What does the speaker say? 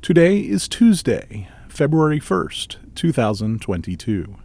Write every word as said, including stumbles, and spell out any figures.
Today is Tuesday, February first, two thousand twenty-two.